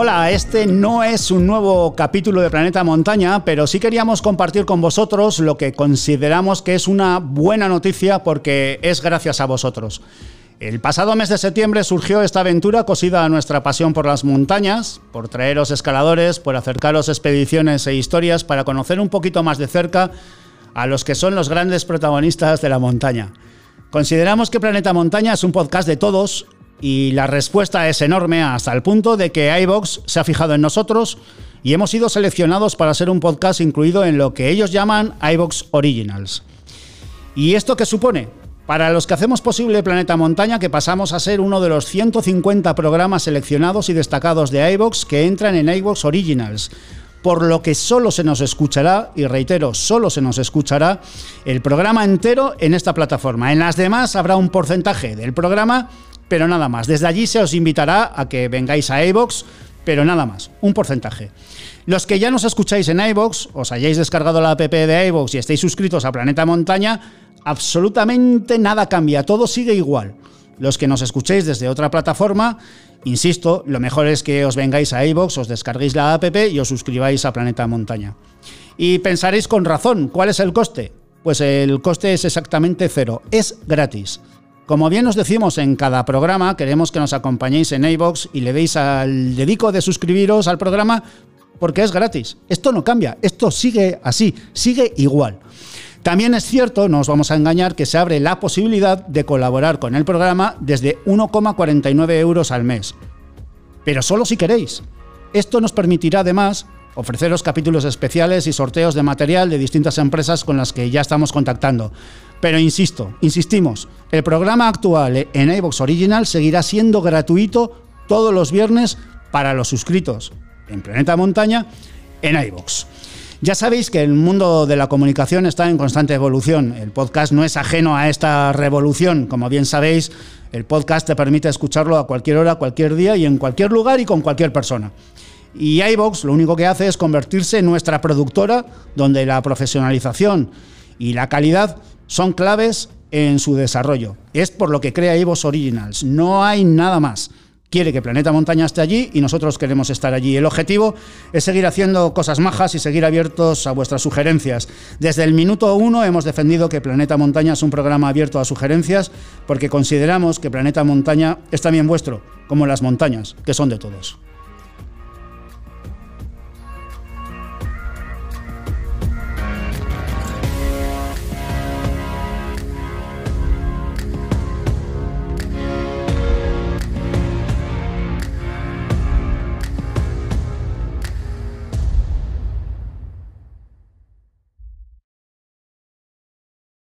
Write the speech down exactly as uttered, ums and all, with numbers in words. Hola, este no es un nuevo capítulo de Planeta Montaña, pero sí queríamos compartir con vosotros lo que consideramos que es una buena noticia porque es gracias a vosotros. El pasado mes de septiembre surgió esta aventura cosida a nuestra pasión por las montañas, por traeros escaladores, por acercaros expediciones e historias para conocer un poquito más de cerca a los que son los grandes protagonistas de la montaña. Consideramos que Planeta Montaña es un podcast de todos y la respuesta es enorme hasta el punto de que iVoox se ha fijado en nosotros y hemos sido seleccionados para ser un podcast incluido en lo que ellos llaman iVoox Originals. ¿Y esto qué supone? Para los que hacemos posible Planeta Montaña, que pasamos a ser uno de los ciento cincuenta programas seleccionados y destacados de iVoox que entran en iVoox Originals, por lo que solo se nos escuchará, y reitero, solo se nos escuchará el programa entero en esta plataforma. En las demás habrá un porcentaje del programa, pero nada más. Desde allí se os invitará a que vengáis a iVoox, pero nada más, un porcentaje. Los que ya nos escucháis en iVoox, os hayáis descargado la app de iVoox y estáis suscritos a Planeta Montaña, absolutamente nada cambia, todo sigue igual. Los que nos escuchéis desde otra plataforma, insisto, lo mejor es que os vengáis a iVoox, os descarguéis la app y os suscribáis a Planeta Montaña. Y pensaréis con razón, ¿cuál es el coste? Pues el coste es exactamente cero, es gratis. Como bien os decimos en cada programa, queremos que nos acompañéis en iVoox y le deis al dedico de suscribiros al programa porque es gratis. Esto no cambia, esto sigue así, sigue igual. También es cierto, no os vamos a engañar, que se abre la posibilidad de colaborar con el programa desde uno coma cuarenta y nueve euros al mes. Pero solo si queréis. Esto nos permitirá además ofreceros capítulos especiales y sorteos de material de distintas empresas con las que ya estamos contactando. Pero insisto, insistimos, el programa actual en iVoox Original seguirá siendo gratuito todos los viernes para los suscritos en Planeta Montaña en iVoox. Ya sabéis que el mundo de la comunicación está en constante evolución. El podcast no es ajeno a esta revolución. Como bien sabéis, el podcast te permite escucharlo a cualquier hora, cualquier día y en cualquier lugar y con cualquier persona. Y iVoox lo único que hace es convertirse en nuestra productora, donde la profesionalización y la calidad son claves en su desarrollo. Es por lo que crea iVoox Originals. No hay nada más. Quiere que Planeta Montaña esté allí y nosotros queremos estar allí. El objetivo es seguir haciendo cosas majas y seguir abiertos a vuestras sugerencias. Desde el minuto uno hemos defendido que Planeta Montaña es un programa abierto a sugerencias porque consideramos que Planeta Montaña es también vuestro, como las montañas, que son de todos.